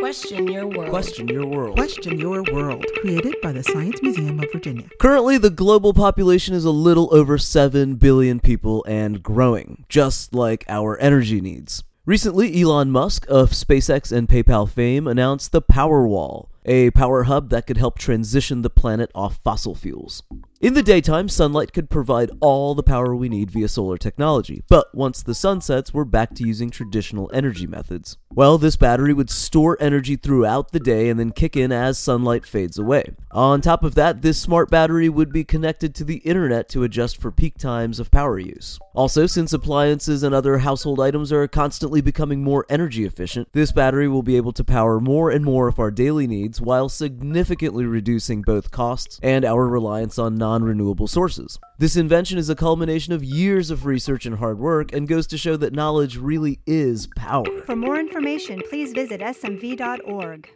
Question your world. Question your world. Question your world. Created by the Science Museum of Virginia. Currently, the global population is a little over 7 billion people and growing, just like our energy needs. Recently, Elon Musk of SpaceX and PayPal fame announced the Powerwall, a power hub that could help transition the planet off fossil fuels. In the daytime, sunlight could provide all the power we need via solar technology, but once the sun sets, we're back to using traditional energy methods. Well, this battery would store energy throughout the day and then kick in as sunlight fades away. On top of that, this smart battery would be connected to the internet to adjust for peak times of power use. Also, since appliances and other household items are constantly becoming more energy efficient, this battery will be able to power more and more of our daily needs while significantly reducing both costs and our reliance on non-renewable sources. This invention is a culmination of years of research and hard work and goes to show that knowledge really is power. For more information, please visit smv.org.